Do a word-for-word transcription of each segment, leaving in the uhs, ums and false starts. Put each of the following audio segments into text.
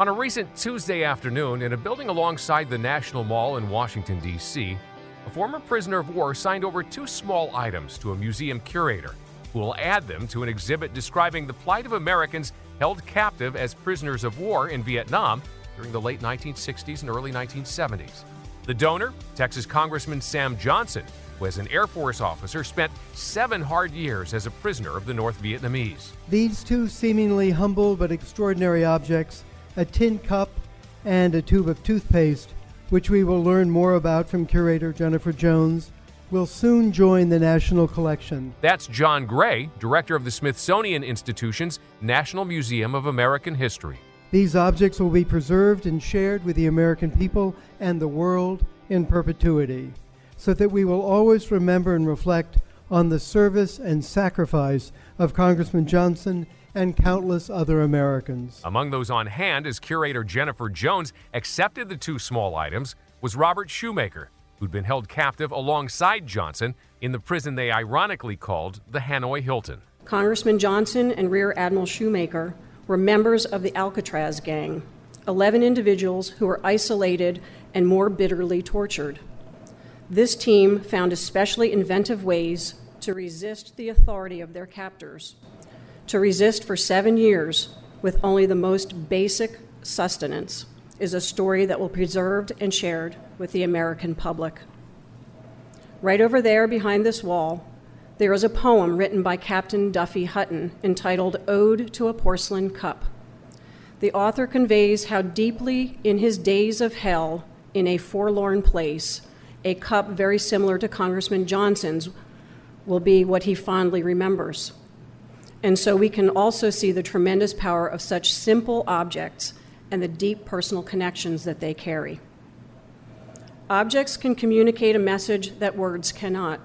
On a recent Tuesday afternoon, in a building alongside the National Mall in Washington, D C, a former prisoner of war signed over two small items to a museum curator, who will add them to an exhibit describing the plight of Americans held captive as prisoners of war in Vietnam during the late nineteen sixties and early nineteen seventies. The donor, Texas Congressman Sam Johnson, who as an Air Force officer spent seven hard years as a prisoner of the North Vietnamese. These two seemingly humble but extraordinary objects, a tin cup, and a tube of toothpaste, which we will learn more about from curator Jennifer Jones, will soon join the National Collection. That's John Gray, director of the Smithsonian Institution's National Museum of American History. These objects will be preserved and shared with the American people and the world in perpetuity, so that we will always remember and reflect on the service and sacrifice of Congressman Johnson and countless other Americans. Among those on hand, as curator Jennifer Jones accepted the two small items, was Robert Shoemaker, who'd been held captive alongside Johnson in the prison they ironically called the Hanoi Hilton. Congressman Johnson and Rear Admiral Shoemaker were members of the Alcatraz Gang, eleven individuals who were isolated and more bitterly tortured. This team found especially inventive ways to resist the authority of their captors, to resist for seven years with only the most basic sustenance is a story that will be preserved and shared with the American public. Right over there behind this wall, there is a poem written by Captain Duffy Hutton entitled Ode to a Porcelain Cup. The author conveys how deeply in his days of hell in a forlorn place, a cup very similar to Congressman Johnson's will be what he fondly remembers. And so we can also see the tremendous power of such simple objects and the deep personal connections that they carry. Objects can communicate a message that words cannot,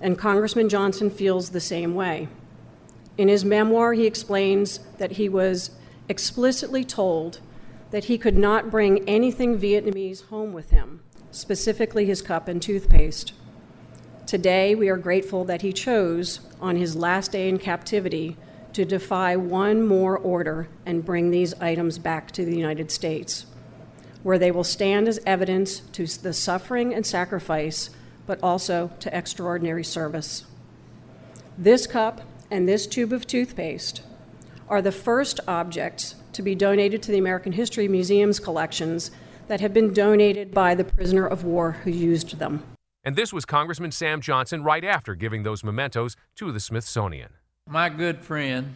and Congressman Johnson feels the same way. In his memoir, he explains that he was explicitly told that he could not bring anything Vietnamese home with him, specifically his cup and toothpaste. Today, we are grateful that he chose, on his last day in captivity, to defy one more order and bring these items back to the United States, where they will stand as evidence to the suffering and sacrifice, but also to extraordinary service. This cup and this tube of toothpaste are the first objects to be donated to the American History Museum's collections that have been donated by the prisoner of war who used them. And this was Congressman Sam Johnson right after giving those mementos to the Smithsonian. My good friend,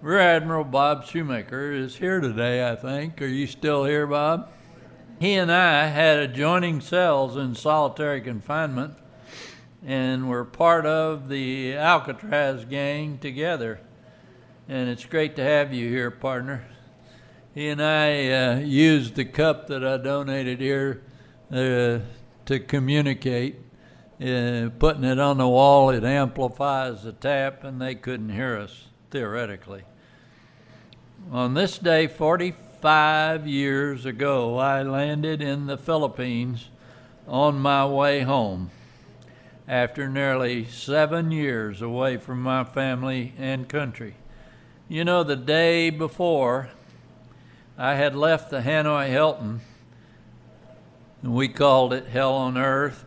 Rear Admiral Bob Shoemaker, is here today, I think. Are you still here, Bob? He and I had adjoining cells in solitary confinement and were part of the Alcatraz gang together. And it's great to have you here, partner. He and I uh, used the cup that I donated here uh, to communicate. Uh, putting it on the wall, it amplifies the tap, and they couldn't hear us, theoretically. On this day, forty-five years ago, I landed in the Philippines on my way home after nearly seven years away from my family and country. You know, the day before, I had left the Hanoi Hilton, and we called it Hell on Earth.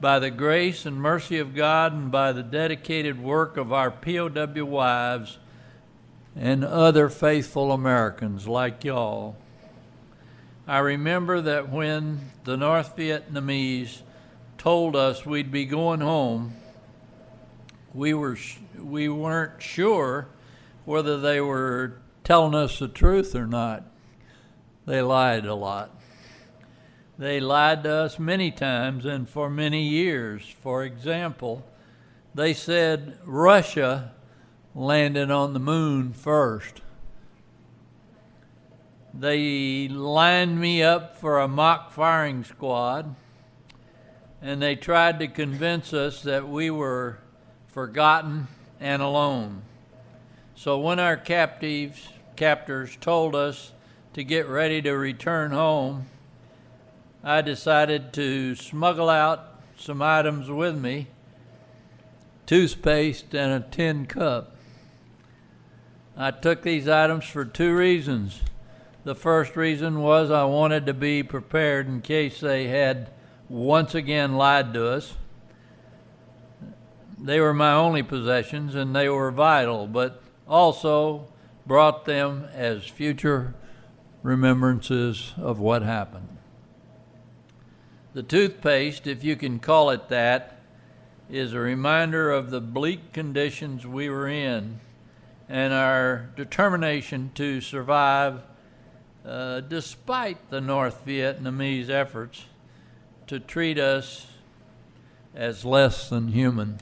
By the grace and mercy of God and by the dedicated work of our P O W wives and other faithful Americans like y'all, I remember that when the North Vietnamese told us we'd be going home, we, were sh- we weren't sure whether they were telling us the truth or not. They lied a lot. They lied to us many times and for many years. For example, they said Russia landed on the moon first. They lined me up for a mock firing squad, and they tried to convince us that we were forgotten and alone. So when our captives, captors told us to get ready to return home, I decided to smuggle out some items with me, toothpaste and a tin cup. I took these items for two reasons. The first reason was I wanted to be prepared in case they had once again lied to us. They were my only possessions and they were vital, but also brought them as future remembrances of what happened. The toothpaste, if you can call it that, is a reminder of the bleak conditions we were in and our determination to survive uh, despite the North Vietnamese efforts to treat us as less than human.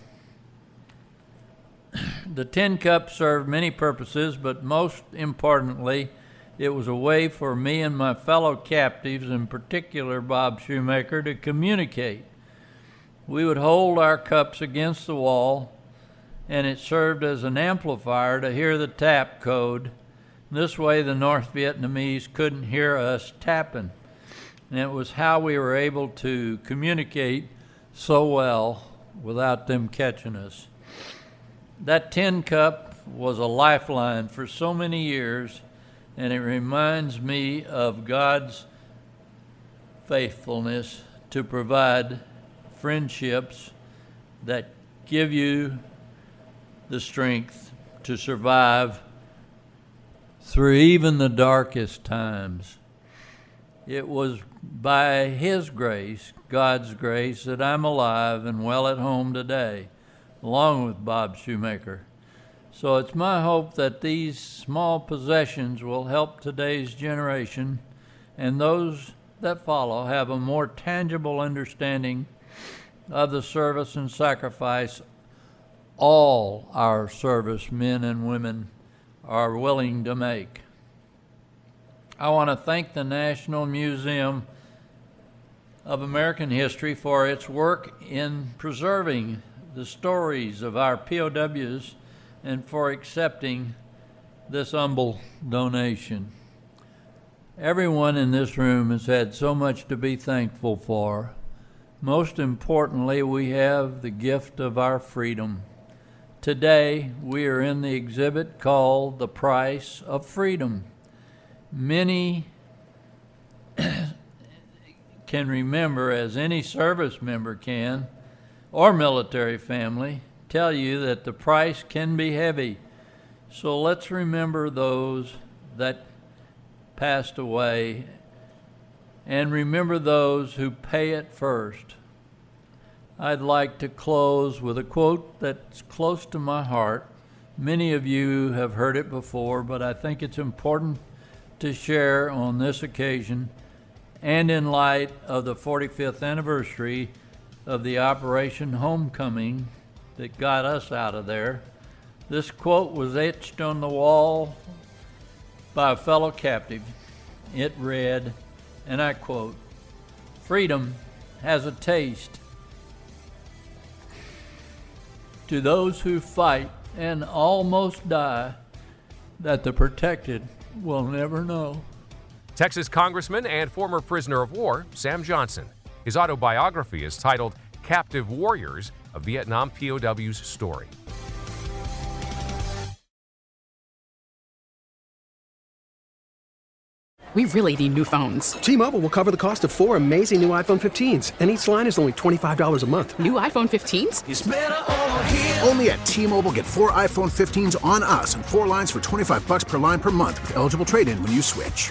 The tin cup served many purposes, but most importantly, it was a way for me and my fellow captives, in particular Bob Shoemaker, to communicate. We would hold our cups against the wall, and it served as an amplifier to hear the tap code. This way the North Vietnamese couldn't hear us tapping. And it was how we were able to communicate so well without them catching us. That tin cup was a lifeline for so many years, and it reminds me of God's faithfulness to provide friendships that give you the strength to survive through even the darkest times. It was by His grace, God's grace, that I'm alive and well at home today, along with Bob Shoemaker. So it's my hope that these small possessions will help today's generation and those that follow have a more tangible understanding of the service and sacrifice all our service men and women are willing to make. I want to thank the National Museum of American History for its work in preserving the stories of our P O Ws and for accepting this humble donation. Everyone in this room has had so much to be thankful for. Most importantly, we have the gift of our freedom. Today, we are in the exhibit called The Price of Freedom. Many can remember, as any service member can, or military family, tell you that the price can be heavy. So let's remember those that passed away and remember those who pay it first. I'd like to close with a quote that's close to my heart. Many of you have heard it before, but I think it's important to share on this occasion and in light of the forty-fifth anniversary of the Operation Homecoming that got us out of there. This quote was etched on the wall by a fellow captive. It read, and I quote, "Freedom has a taste. To those who fight and almost die, that the protected will never know." Texas Congressman and former prisoner of war, Sam Johnson. His autobiography is titled Captive Warriors, a Vietnam P O W's story. We really need new phones. T-Mobile will cover the cost of four amazing new iPhone fifteens, and each line is only twenty-five dollars a month. New iPhone fifteens? It's better over here. Only at T-Mobile, get four iPhone fifteens on us and four lines for twenty-five dollars per line per month with eligible trade-in when you switch.